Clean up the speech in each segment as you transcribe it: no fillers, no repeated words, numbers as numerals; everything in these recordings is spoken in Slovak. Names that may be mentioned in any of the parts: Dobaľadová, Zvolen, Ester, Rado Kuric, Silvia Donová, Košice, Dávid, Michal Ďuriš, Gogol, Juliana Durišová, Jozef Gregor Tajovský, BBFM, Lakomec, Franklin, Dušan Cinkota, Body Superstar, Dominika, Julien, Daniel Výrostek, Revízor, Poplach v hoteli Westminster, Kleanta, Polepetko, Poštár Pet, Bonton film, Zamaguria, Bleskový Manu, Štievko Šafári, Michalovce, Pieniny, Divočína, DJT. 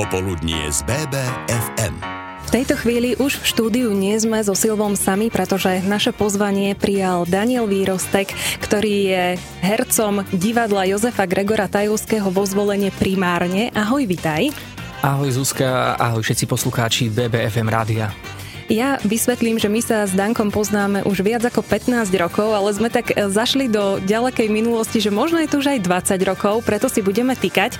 Popoludnie z BBFM. V tejto chvíli už v štúdiu nie sme so Silvom sami, pretože naše pozvanie prijal Daniel Výrostek, ktorý je hercom divadla Jozefa Gregora Tajovského vo Zvolene primárne. Ahoj, vitaj. Ahoj Zuzka, ahoj všetci poslucháči BBFM rádia. Ja vysvetlím, že my sa s Dankom poznáme už viac ako 15 rokov, ale sme tak zašli do ďalekej minulosti, že možno je to už aj 20 rokov, preto si budeme tykať.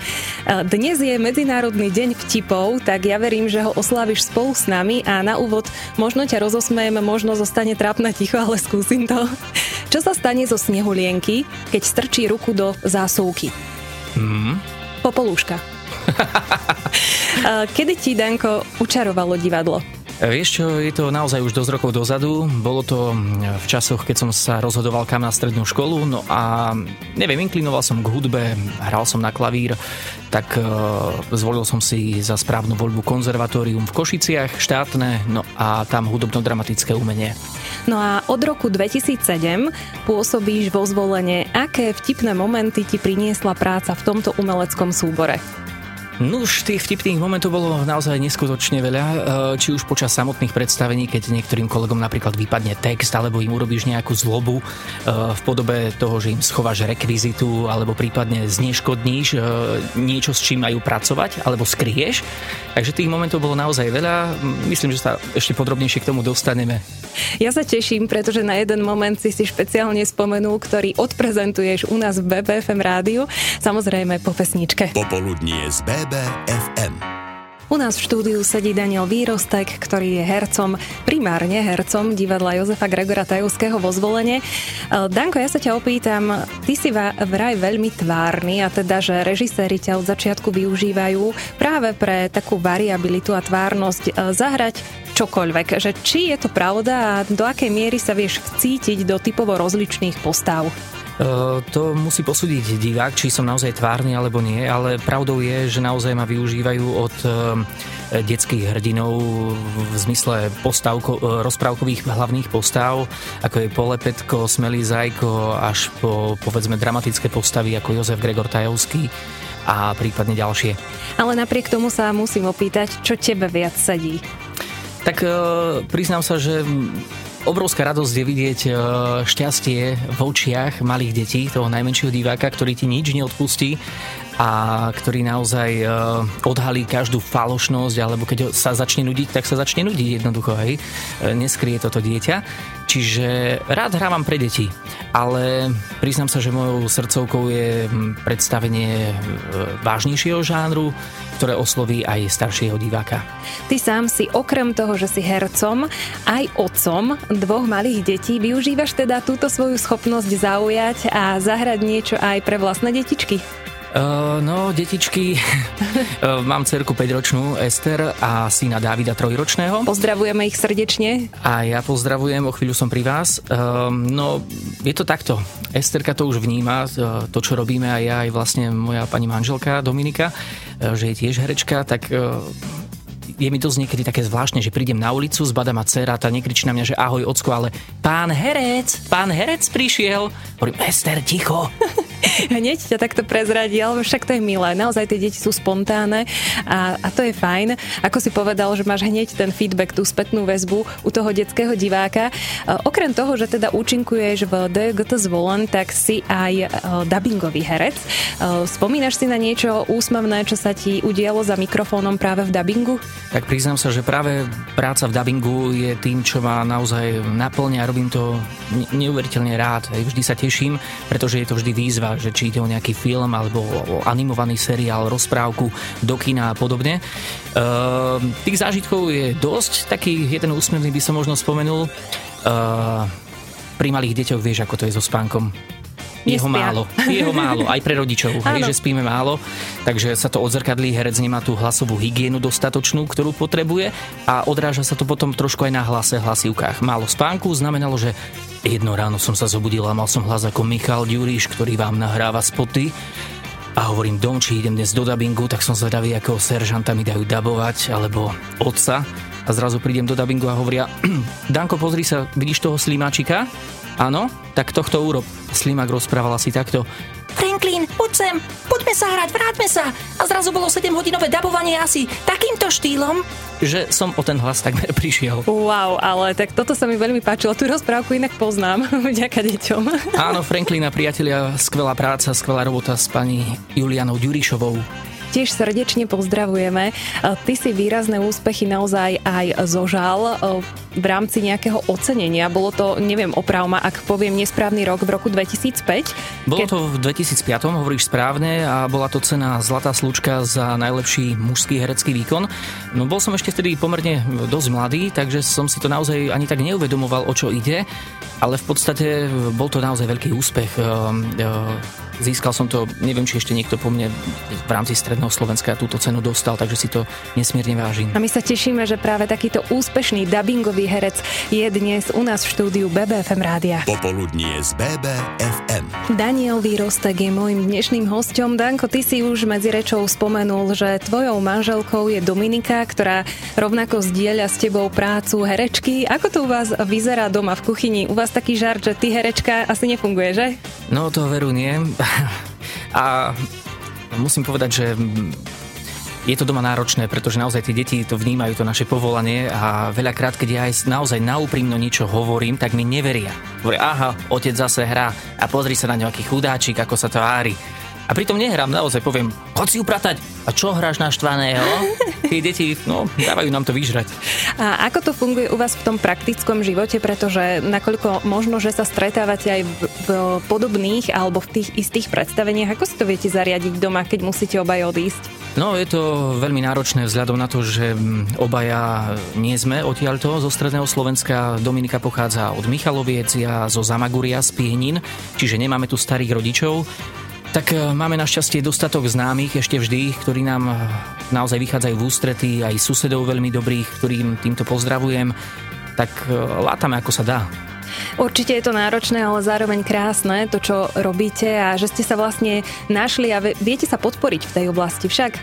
Dnes je Medzinárodný deň vtipov, tak ja verím, že ho osláviš spolu s nami a na úvod možno ťa rozosmejeme, možno zostane trápne ticho, ale skúsim to. Čo sa stane zo Snehulienky, keď strčí ruku do zásuvky? Popolúška. Kedy ti, Danko, učarovalo divadlo? Vieš čo, je to naozaj už dosť rokov dozadu. Bolo to v časoch, keď som sa rozhodoval kam na strednú školu. No a neviem, inklinoval som k hudbe, hral som na klavír, tak zvolil som si za správnu voľbu konzervatórium v Košiciach, štátne, no a tam hudobno-dramatické umenie. No a od roku 2007 pôsobíš vo Zvolene. Aké vtipné momenty ti priniesla práca v tomto umeleckom súbore? No už tých vtipných momentov bolo naozaj neskutočne veľa, či už počas samotných predstavení, keď niektorým kolegom napríklad vypadne text, alebo im urobíš nejakú zlobu v podobe toho, že im schováš rekvizitu, alebo prípadne zneškodníš niečo, s čím majú pracovať, alebo skryješ. Takže tých momentov bolo naozaj veľa. Myslím, že sa ešte podrobnejšie k tomu dostaneme. Ja sa teším, pretože na jeden moment si špeciálne spomenul, ktorý odprezentuješ u nás v BBFM rádiu, samozrejme po pesničke. Popoludnie z BBFM. BFM. U nás v štúdiu sedí Daniel Výrostek, ktorý je hercom, primárne hercom divadla Jozefa Gregora Tajovského vo Zvolene. Danko, ja sa ťa opýtam, ty si vraj veľmi tvárny, a teda, že režiséri ťa od začiatku využívajú práve pre takú variabilitu a tvárnosť zahrať čokoľvek. Že či je to pravda a do akej miery sa vieš vcítiť do typovo rozličných postav? To musí posúdiť divák, či som naozaj tvárny alebo nie, ale pravdou je, že naozaj ma využívajú od detských hrdinov v zmysle rozprávkových hlavných postav, ako je Polepetko, Smelý Zajko, až po povedzme dramatické postavy ako Jozef Gregor Tajovský a prípadne ďalšie. Ale napriek tomu sa musím opýtať, čo tebe viac sedí? Tak priznám sa, že obrovská radosť je vidieť šťastie v očiach malých detí, toho najmenšieho diváka, ktorý ti nič neodpustí a ktorý naozaj odhalí každú falošnosť, alebo keď sa začne nudiť, tak sa začne nudiť jednoducho, hej. Neskrie toto dieťa. Čiže rád hrávam pre deti, ale priznám sa, že mojou srdcovkou je predstavenie vážnejšieho žánru, ktoré osloví aj staršieho diváka. Ty sám si okrem toho, že si hercom, aj otcom dvoch malých detí. Využívaš teda túto svoju schopnosť zaujať a zahrať niečo aj pre vlastné detičky? No, detičky, mám dcerku 5-ročnú Ester a syna Dávida 3-ročného. Pozdravujeme ich srdečne. A ja pozdravujem, o chvíľu som pri vás. No, je to takto. Esterka to už vníma, to, čo robíme aj ja, aj vlastne moja pani manželka Dominika, že je tiež herečka, tak je mi dosť niekedy také zvláštne, že prídem na ulicu, zbadá ma dcera, tá nekričí na mňa, že ahoj, ocko, ale pán herec prišiel. Hovorím, Ester, ticho. Hneď ťa takto prezradil, však to je milé. Naozaj tie deti sú spontánne a to je fajn. Ako si povedal, že máš hneď ten feedback, tú spätnú väzbu u toho detského diváka. Okrem toho, že teda účinkuješ v DGT Zvolen, tak si aj dabingový herec. Spomínaš si na niečo úsmavné, čo sa ti udialo za mikrofónom práve v dabingu? Tak priznám sa, že práve práca v dabingu je tým, čo ma naozaj naplňa. Robím to neuveriteľne rád. Vždy sa teším, pretože je to vždy výzva, že či ide o nejaký film alebo o animovaný seriál, rozprávku do kina a podobne. Tých zážitkov je dosť, taký jeden úsmevný by som možno spomenul. Pri malých deťoch vieš, ako to je so spánkom. Jeho málo, aj pre rodičov, hej, že spíme málo, takže sa to odzrkadlí, herec nemá tú hlasovú hygienu dostatočnú, ktorú potrebuje a odráža sa to potom trošku aj na hlasivkách. Málo spánku znamenalo, že jedno ráno som sa zobudil a mal som hlas ako Michal Ďuriš, ktorý vám nahráva spoty. A hovorím, či idem dnes do dabingu, tak som zvedavý, akého seržanta mi dajú dabovať, alebo otca. A zrazu prídem do dabingu a hovoria, Danko, pozri sa, vidíš toho slimáčika? Áno, tak tohto urob. Slimák rozprával asi takto. Franklin, poď sem, poďme sa hrať, vráťme sa. A zrazu bolo 7-hodinové dabovanie asi takýmto štýlom, že som o ten hlas takmer prišiel. Wow, ale tak toto sa mi veľmi páčilo. Tú rozprávku inak poznám, vďaka deťom. Áno, Franklin a priatelia, skvelá práca, skvelá robota s pani Julianou Durišovou. Tiež srdečne pozdravujeme. Ty si výrazné úspechy naozaj aj zožal v rámci nejakého ocenenia. Bolo to, neviem, opravma, ak poviem nesprávny rok, v roku 2005. Bolo to v 2005, hovoríš správne, a bola to cena Zlatá slučka za najlepší mužský herecký výkon. No bol som ešte vtedy pomerne dosť mladý, takže som si to naozaj ani tak neuvedomoval, o čo ide, ale v podstate bol to naozaj veľký úspech. Získal som to, neviem, či ešte niekto po mne v rámci Stredného Slovenska túto cenu dostal, takže si to nesmierne vážim. A my sa tešíme, že práve takýto úspešný dabingový herec je dnes u nás v štúdiu BBFM rádia. Popoludnie z BBFM. Daniel Výrostek je môjim dnešným hosťom. Danko, ty si už medzi rečou spomenul, že tvojou manželkou je Dominika, ktorá rovnako zdieľa s tebou prácu herečky. Ako to u vás vyzerá doma v kuchyni? U vás taký žart, že ty herečka asi nefunguje, že? No to veru nie. A musím povedať, že je to doma náročné, pretože naozaj tie deti to vnímajú, to naše povolanie, a veľakrát, keď ja aj naozaj naúprimno niečo hovorím, tak mi neveria. Hovoria, aha, otec zase hrá a pozri sa na ňo, aký chudáčik, ako sa tvári. A pritom nehrám, naozaj poviem, choď si upratať. A čo hráš na štvaného? Tie deti, no, dávajú nám to vyžrať. A ako to funguje u vás v tom praktickom živote? Pretože nakoľko možno, že sa stretávate aj v podobných alebo v tých istých predstaveniach, ako si to viete zariadiť doma, keď musíte obaj odísť? No, je to veľmi náročné vzhľadom na to, že obaja nie sme odtiaľto zo Stredného Slovenska. Dominika pochádza od Michaloviec, ja zo Zamaguria, z Pienin, čiže nemáme tu starých rodičov. Tak máme našťastie dostatok známych ešte vždy, ktorí nám naozaj vychádzajú v ústrety, aj susedov veľmi dobrých, ktorým týmto pozdravujem. Tak látame, ako sa dá. Určite je to náročné, ale zároveň krásne to, čo robíte, a že ste sa vlastne našli a viete sa podporiť v tej oblasti však.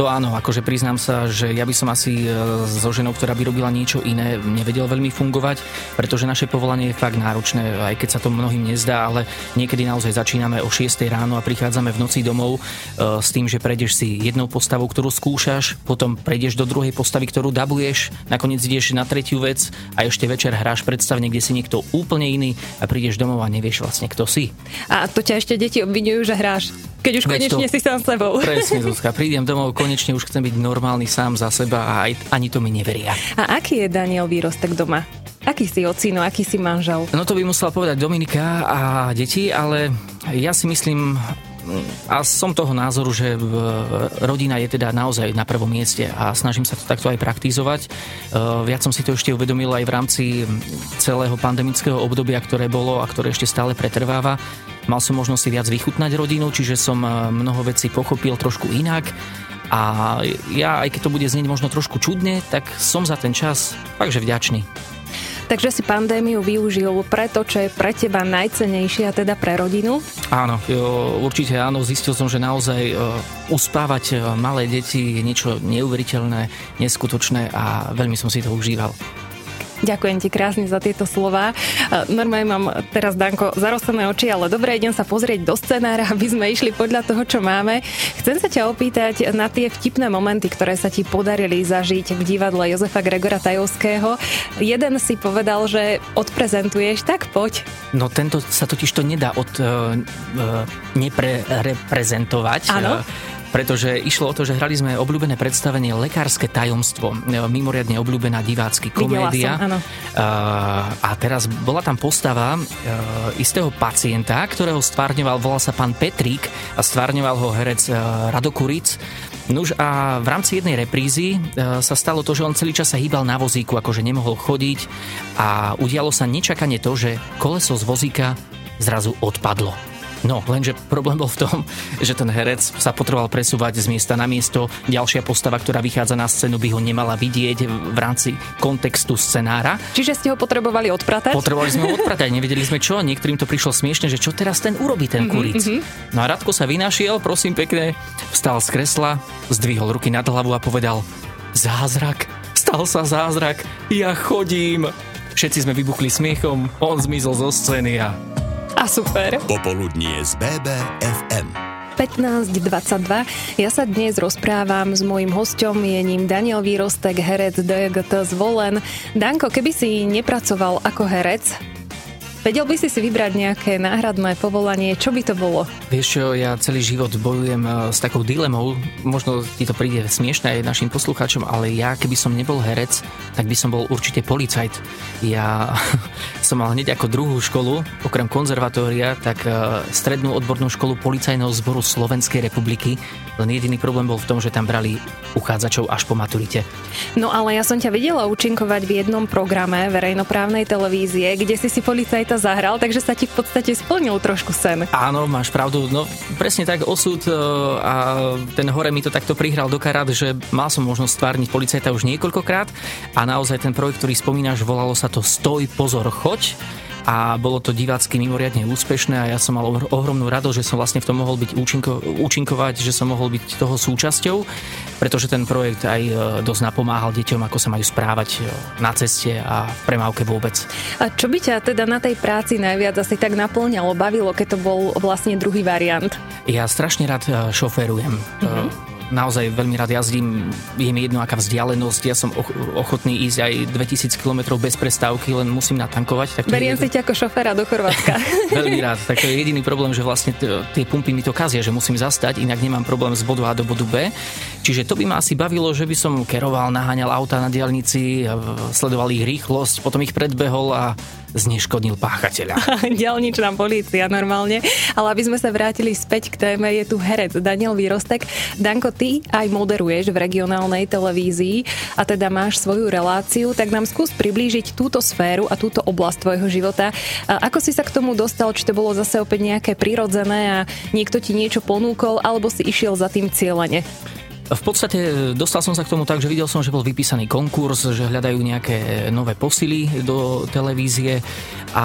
To áno, akože priznám sa, že ja by som asi so ženou, ktorá by robila niečo iné, nevedel veľmi fungovať, pretože naše povolanie je fakt náročné, aj keď sa to mnohým nezdá, ale niekedy naozaj začíname o 6 ráno a prichádzame v noci domov s tým, že prejdeš si jednou postavou, ktorú skúšaš, potom prejdeš do druhej postavy, ktorú dabuješ, nakoniec ideš na tretiu vec a ešte večer hráš predstavne, kde si niekto úplne iný, a prídeš domov a nevieš vlastne, kto si. A to ťa ešte deti obviňujú, že hráš, keď už konečne si sám sebou. Presne, Zuzka, prídem domov, konečne už chcem byť normálny sám za seba, a aj ani to mi neveria. A aký je Daniel Výrostek doma? Aký si ocino, aký si manžel? No to by musela povedať Dominika a deti, ale ja si myslím, a som toho názoru, že rodina je teda naozaj na prvom mieste, a snažím sa to takto aj praktizovať. Viac som si to ešte uvedomil aj v rámci celého pandemického obdobia, ktoré bolo a ktoré ešte stále pretrváva. Mal som možnosť si viac vychutnať rodinu, čiže som mnoho vecí pochopil trošku inak. A ja, aj keď to bude znieť možno trošku čudne, tak som za ten čas takže vďačný. Takže si pandémiu využil pre to, čo je pre teba najcennejšie, a teda pre rodinu? Áno, určite áno. Zistil som, že naozaj uspávať malé deti je niečo neuveriteľné, neskutočné, a veľmi som si to užíval. Ďakujem ti krásne za tieto slová. Normálne mám teraz, Danko, zarostené oči, ale dobre, idem sa pozrieť do scenára, aby sme išli podľa toho, čo máme. Chcem sa ťa opýtať na tie vtipné momenty, ktoré sa ti podarili zažiť v divadle Jozefa Gregora Tajovského. Jeden si povedal, že odprezentuješ, tak poď. No tento sa totiž to nedá nepreprezentovať. Áno. Pretože išlo o to, že hrali sme obľúbené predstavenie Lekárske tajomstvo, mimoriadne obľúbená divácky komédia. Videla som, áno. A teraz bola tam postava istého pacienta, ktorého stvárňoval, volal sa pán Petrík, a stvárňoval ho herec Rado Kuric. Nuž a v rámci jednej reprízy sa stalo to, že on celý čas sa hýbal na vozíku, akože nemohol chodiť, a udialo sa nečakane to, že koleso z vozíka zrazu odpadlo. No, lenže problém bol v tom, že ten herec sa potreboval presúvať z miesta na miesto. Ďalšia postava, ktorá vychádza na scénu, by ho nemala vidieť v rámci kontextu scenára. Čiže ste ho potrebovali odpratať? Potrebovali sme ho odpratať, nevedeli sme čo. Niektorým to prišlo smiešne, že čo teraz ten urobí, ten Kuric. Mm-hmm. No a Radko sa vynašiel, prosím pekne, vstal z kresla, zdvihol ruky nad hlavu a povedal: zázrak, stal sa zázrak, ja chodím. Všetci sme vybuchli smiechom, on zmizol zo scény a A super. Popoludnie z BBFM. 15.22. Ja sa dnes rozprávam s môjim hosťom, je ním Daniel Výrostek, herec DJT Zvolen. Danko, keby si nepracoval ako herec, vedel by si si vybrať nejaké náhradné povolanie? Čo by to bolo? Vieš čo, ja celý život bojujem s takou dilemou. Možno ti to príde smiešne aj našim poslucháčom, ale ja, keby som nebol herec, tak by som bol určite policajt. Ja som mal hneď ako druhú školu, okrem konzervatória, tak strednú odbornú školu Policajného zboru Slovenskej republiky. Len jediný problém bol v tom, že tam brali uchádzačov až po maturite. No ale ja som ťa videla účinkovať v jednom programe verejnoprávnej televízie, kde si policajt zahral, takže sa ti v podstate splnil trošku sen. Áno, máš pravdu. No presne tak, osud a ten hore mi to takto prihral do karát, že mal som možnosť stvárniť policajta už niekoľkokrát a naozaj ten projekt, ktorý spomínaš, volalo sa to Stoj, pozor, choď a bolo to divácky mimoriadne úspešné a ja som mal ohromnú radosť, že som vlastne v tom mohol byť účinkovať, že som mohol byť toho súčasťou, pretože ten projekt aj dosť napomáhal deťom, ako sa majú správať na ceste a v premávke vôbec. A čo by ťa teda na tej práci najviac asi tak naplňalo, bavilo, keď to bol vlastne druhý variant? Ja strašne rád šoférujem. Mm-hmm. Naozaj veľmi rád jazdím, je mi jedno aká vzdialenosť, ja som ochotný ísť aj 2000 km bez prestávky, len musím natankovať. Beriem si ťa ako šoféra do Chorvátska. Veľmi rád, tak to je jediný problém, že vlastne tie pumpy mi to kazia, že musím zastať, inak nemám problém z bodu A do bodu B. Čiže to by ma asi bavilo, že by som keroval, naháňal auta na diaľnici, sledoval ich rýchlosť, potom ich predbehol a zneškodnil páchateľa. Diaľničná polícia normálne. Ale aby sme sa vrátili späť k téme, je tu herec Daniel Výrostek. Danko, ty aj moderuješ v regionálnej televízii a teda máš svoju reláciu, tak nám skús priblížiť túto sféru a túto oblasť tvojho života. A ako si sa k tomu dostal? Či to bolo zase opäť nejaké prirodzené a niekto ti niečo ponúkol, alebo si išiel za tým cieľene? V podstate dostal som sa k tomu tak, že videl som, že bol vypísaný konkurs, že hľadajú nejaké nové posily do televízie a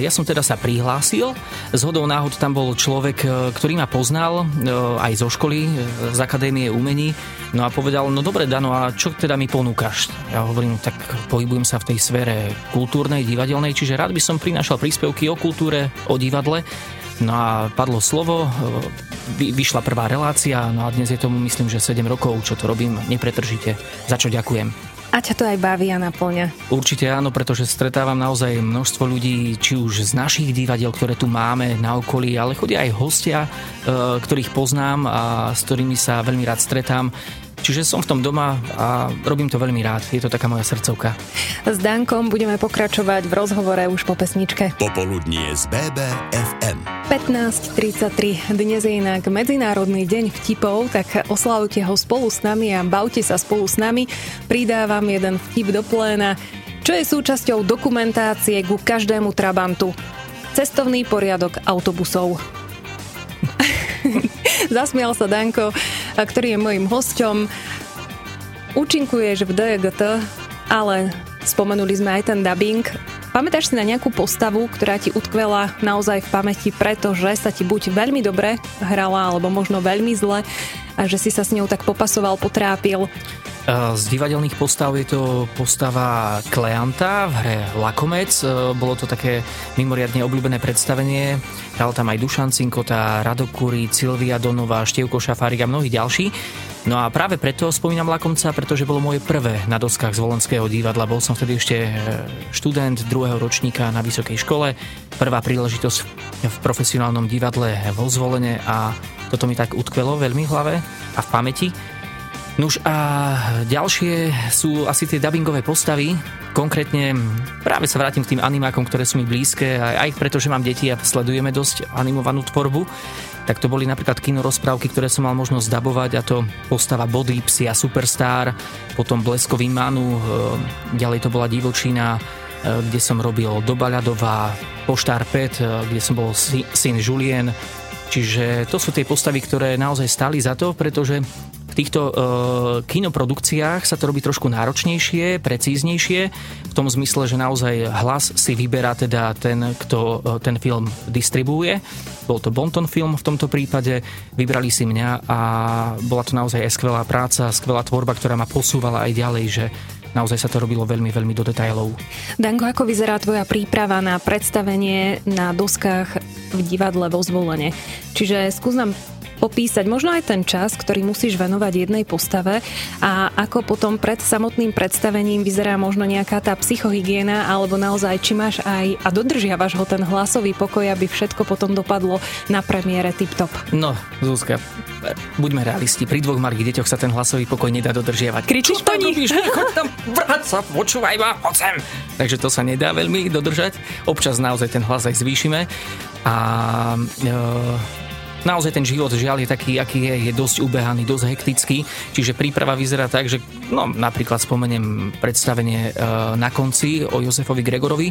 ja som teda sa prihlásil. Zhodou náhod tam bol človek, ktorý ma poznal aj zo školy, z Akadémie umení. No a povedal, no dobre Dano, a čo teda mi ponúkaš? Ja hovorím, tak pohybujem sa v tej sfére kultúrnej, divadelnej, čiže rád by som prinášal príspevky o kultúre, o divadle. No a padlo slovo, vyšla prvá relácia, no a dnes je tomu myslím, že 7 rokov, čo to robím, nepretržite, za čo ďakujem. A ťa to aj baví a naplňa? Určite áno, pretože stretávam naozaj množstvo ľudí, či už z našich divadiel, ktoré tu máme na okolí, ale chodia aj hostia, ktorých poznám a s ktorými sa veľmi rád stretám. Čiže som v tom doma a robím to veľmi rád. Je to taká moja srdcovka. S Dankom budeme pokračovať v rozhovore už po pesničke. Popoludnie z BBFM. 15.33. Dnes je inak Medzinárodný deň vtipov, tak oslavujte ho spolu s nami a bavte sa spolu s nami. Pridávam jeden vtip do pléna. Čo je súčasťou dokumentácie ku každému trabantu? Cestovný poriadok autobusov. Zasmial sa Danko, ktorý je mojím hosťom. Účinkuješ v DJT, ale spomenuli sme aj ten dabing. Pamätáš si na nejakú postavu, ktorá ti utkvela naozaj v pamäti, pretože sa ti buď veľmi dobre hrala, alebo možno veľmi zle a že si sa s ňou tak popasoval, potrápil? Z divadelných postav je to postava Kleanta v hre Lakomec. Bolo to také mimoriadne obľúbené predstavenie. Hral tam aj Dušan Cinkota, Rado Kuric, Silvia Donová, Štievko Šafári a mnohí ďalší. No a práve preto spomínam Lakomca, pretože bolo moje prvé na doskách z Volenského divadla. Bol som vtedy ešte študent druhého ročníka na vysokej škole. Prvá príležitosť v profesionálnom divadle vo Zvolene a toto mi tak utkvelo veľmi v hlave a v pamäti. Nuž a ďalšie sú asi tie dabingové postavy, konkrétne práve sa vrátim k tým animákom, ktoré sú mi blízke, aj preto, že mám deti a sledujeme dosť animovanú tvorbu, tak to boli napríklad kinorozprávky, ktoré som mal možnosť dabovať, a to postava Body Superstar, potom Bleskový Manu, ďalej to bola Divočína, kde som robil Dobaľadová, Poštár Pet, kde som bol syn Julien, čiže to sú tie postavy, ktoré naozaj stáli za to, pretože v týchto kinoprodukciách sa to robí trošku náročnejšie, precíznejšie, v tom zmysle, že naozaj hlas si vyberá teda ten, kto ten film distribuuje. Bol to Bonton film v tomto prípade, vybrali si mňa a bola to naozaj skvelá práca, skvelá tvorba, ktorá ma posúvala aj ďalej, že naozaj sa to robilo veľmi, veľmi do detailov. Danko, ako vyzerá tvoja príprava na predstavenie na doskách v divadle vo Zvolene. Čiže skús nám popísať možno aj ten čas, ktorý musíš venovať jednej postave a ako potom pred samotným predstavením vyzerá možno nejaká tá psychohygiena, alebo naozaj, či máš aj a dodržiavaš ho ten hlasový pokoj, aby všetko potom dopadlo na premiére tip-top. No, Zuzka, buďme realisti, pri 2 malých deťoch sa ten hlasový pokoj nedá dodržiavať. Kričíš po nich? Choď tam, vrhať sa, počúvaj ma, poď sem. Takže to sa nedá veľmi dodržať. Občas naozaj ten hlas aj zvýšime a... Naozaj ten život, žiaľ, je taký, aký je dosť ubehaný, dosť hektický, čiže príprava vyzerá tak, že napríklad spomeniem predstavenie na konci o Jozefovi Gregorovi,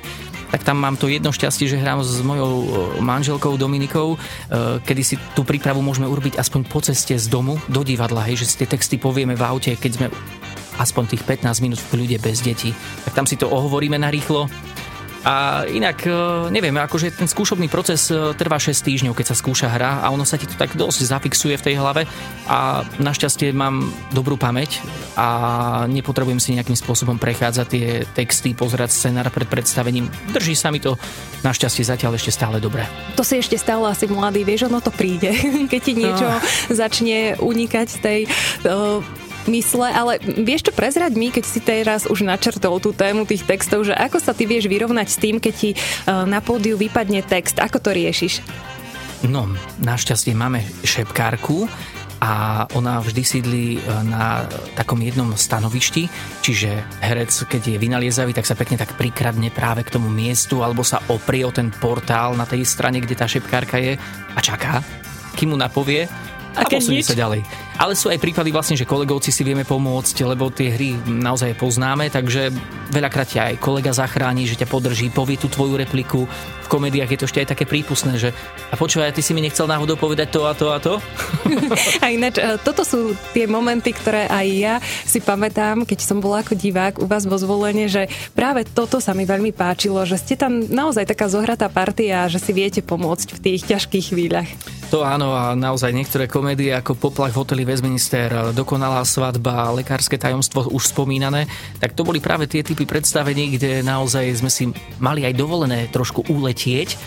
tak tam mám to jedno šťastie, že hrám s mojou manželkou Dominikou, kedy si tú prípravu môžeme urobiť aspoň po ceste z domu do divadla, hej, že si tie texty povieme v aute, keď sme aspoň tých 15 minút v kľude bez detí, tak tam si to ohovoríme narýchlo. A inak, neviem, akože ten skúšobný proces trvá 6 týždňov, keď sa skúša hra a ono sa ti to tak dosť zafixuje v tej hlave a našťastie mám dobrú pamäť a nepotrebujem si nejakým spôsobom prechádzať tie texty, pozerať scenár pred predstavením. Drží sa mi to našťastie zatiaľ ešte stále dobre. To si ešte stále asi mladý, vieš, ono to príde, keď ti niečo začne unikať z tej... mysle, ale vieš čo, prezrať mi, keď si teraz už načrtol tú tému tých textov, že ako sa ty vieš vyrovnať s tým, keď ti na pódiu vypadne text, ako to riešiš? No, našťastie máme šepkárku a ona vždy sídli na takom jednom stanovišti, čiže herec, keď je vynaliezavý, tak sa pekne tak prikradne práve k tomu miestu alebo sa oprie o ten portál na tej strane, kde tá šepkárka je a čaká, kým mu napovie a posunie sa ďalej. Ale sú aj prípady vlastne, že kolegovci si vieme pomôcť, lebo tie hry naozaj poznáme, takže veľakrát ťa aj kolega zachráni, že ťa podrží, povie tú tvoju repliku. V komédiách je to ešte aj také prípustné, že a počúvaj, ty si mi nechcel náhodou povedať to a to a to? A ináč, toto sú tie momenty, ktoré aj ja si pamätám, keď som bola ako divák u vás vo Zvolene, že práve toto sa mi veľmi páčilo, že ste tam naozaj taká zohratá partia, že si viete pomôcť v tých ťažkých chvíľach. To áno, a naozaj niektoré komédie ako Poplach v hoteli Westminster, Dokonalá svadba, Lekárske tajomstvo už spomínané, tak to boli práve tie typy predstavení, kde naozaj sme si mali aj dovolené trošku uletieť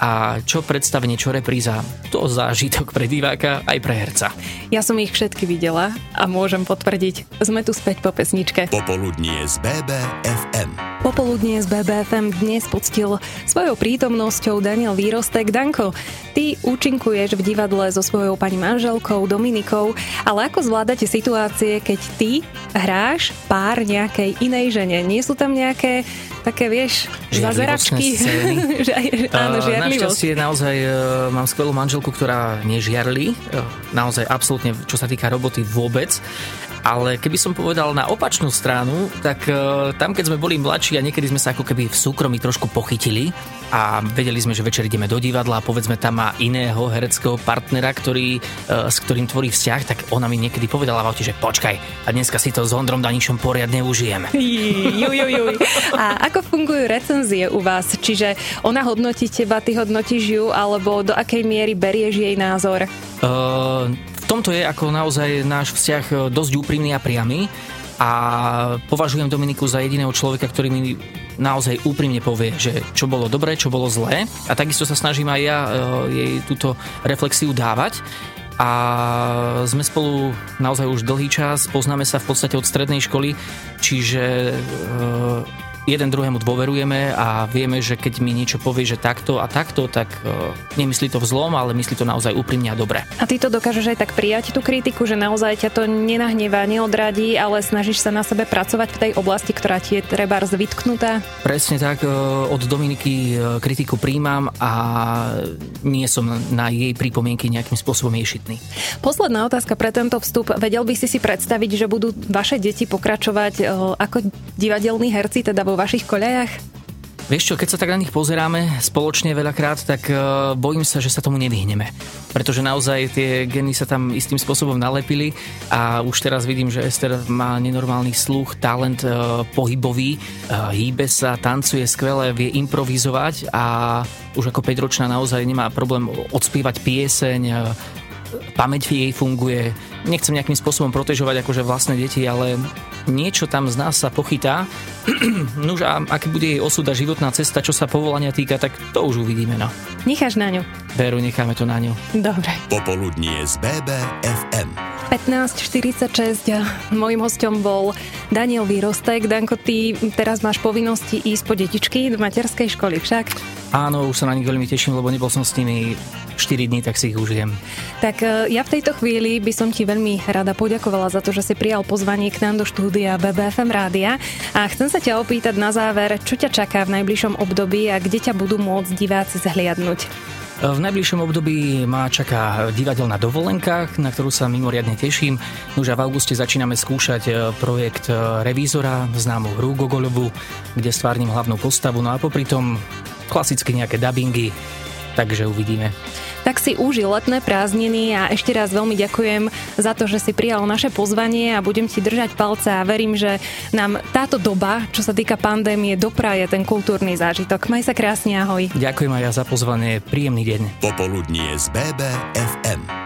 a čo predstavenie, čo repríza, to zážitok pre diváka aj pre herca. Ja som ich všetky videla a môžem potvrdiť, sme tu späť po pesničke. Popoludnie z BBFM. Popoludnie z BBFM dnes poctil svojou prítomnosťou Daniel Výrostek. Danko, ty účinkuješ v divadle so svojou pani manželkou Dominikou, ale ako zvládate situácie, keď ty hráš pár nejakej inej žene? Nie sú tam nejaké také, vieš, zazeračky? Áno, žiadlivosť. Našťastie naozaj mám skvelú manželku, ktorá nežiarli. Naozaj absolútne, čo sa týka roboty, vôbec. Ale keby som povedal na opačnú stranu, tak tam, keď sme boli mladší a niekedy sme sa ako keby v súkromí trošku pochytili a vedeli sme, že večer ideme do divadla a povedzme tam má iného hereckého partnera, s ktorým tvorí vzťah, tak ona mi niekedy povedala v aute, že počkaj, a dneska si to s Ondrom Danišom poriadne užijeme. A ako fungujú recenzie u vás? Čiže ona hodnotí teba, ty hodnotíš ju, alebo do akej miery berieš jej názor? V tomto je ako naozaj náš vzťah dosť úprimný a priamy a považujem Dominiku za jediného človeka, ktorý mi naozaj úprimne povie, že čo bolo dobré, čo bolo zlé a takisto sa snažím aj ja jej túto reflexiu dávať a sme spolu naozaj už dlhý čas, poznáme sa v podstate od strednej školy, čiže jeden druhému dôverujeme a vieme, že keď mi niečo povie, že takto a takto, tak nemyslí to vzlom, ale myslí to naozaj úprimne a dobre. A ty to dokážeš aj tak prijať tú kritiku, že naozaj ťa to nenahnevá, neodradí, ale snažíš sa na sebe pracovať v tej oblasti, ktorá ti je trebárs vytknutá? Presne tak, od Dominiky kritiku príjmam a nie som na jej pripomienky nejakým spôsobom ješitný. Posledná otázka pre tento vstup. Vedel by si predstaviť, že budú vaše deti pokračovať ako divadelní herci, teda vo vašich koľajach? Vieš čo, keď sa tak na nich pozeráme spoločne veľakrát, tak bojím sa, že sa tomu nevyhneme. Pretože naozaj tie geny sa tam istým spôsobom nalepili a už teraz vidím, že Ester má nenormálny sluch, talent pohybový, hýbe sa, tancuje skvele, vie improvizovať a už ako 5-ročná naozaj nemá problém odspievať pieseň, pamäť jej funguje. Nechcem nejakým spôsobom protežovať akože vlastné deti, ale niečo tam z nás sa pochytá. Nuž a aký bude jej osud a životná cesta, čo sa povolania týka, tak to už uvidíme, no. Necháš na ňu. Veru, necháme to na ňu. Dobre. Popoludnie z BBFM. 15.46. Mojím hosťom bol Daniel Výrostek. Danko, ty teraz máš povinnosti ísť po detičky do materskej školy, však? Áno, už sa na nich veľmi teším, lebo nebol som s nimi 4 dní, tak si ich užijem. Tak ja v tejto chvíli by som ti veľmi rada poďakovala za to, že si prijal pozvanie k nám do štúdia BBFM rádia. A chcem sa ťa opýtať na záver, čo ťa čaká v najbližšom období a kde ťa budú môcť diváci zhliadnuť? V najbližšom období ma čaká divadelná dovolenka, na ktorú sa mimoriadne teším. Už v auguste začíname skúšať projekt Revízora, známu hru Gogolovú, kde stvárnim hlavnú postavu, no a popri tom klasicky nejaké dabingy, takže uvidíme. Tak si uži letné prázdniny a ešte raz veľmi ďakujem za to, že si prijal naše pozvanie a budem ti držať palce a verím, že nám táto doba, čo sa týka pandémie, dopraje ten kultúrny zážitok. Maj sa krásne, ahoj. Ďakujem aj ja za pozvanie, príjemný deň. Popoludnie z BBFM.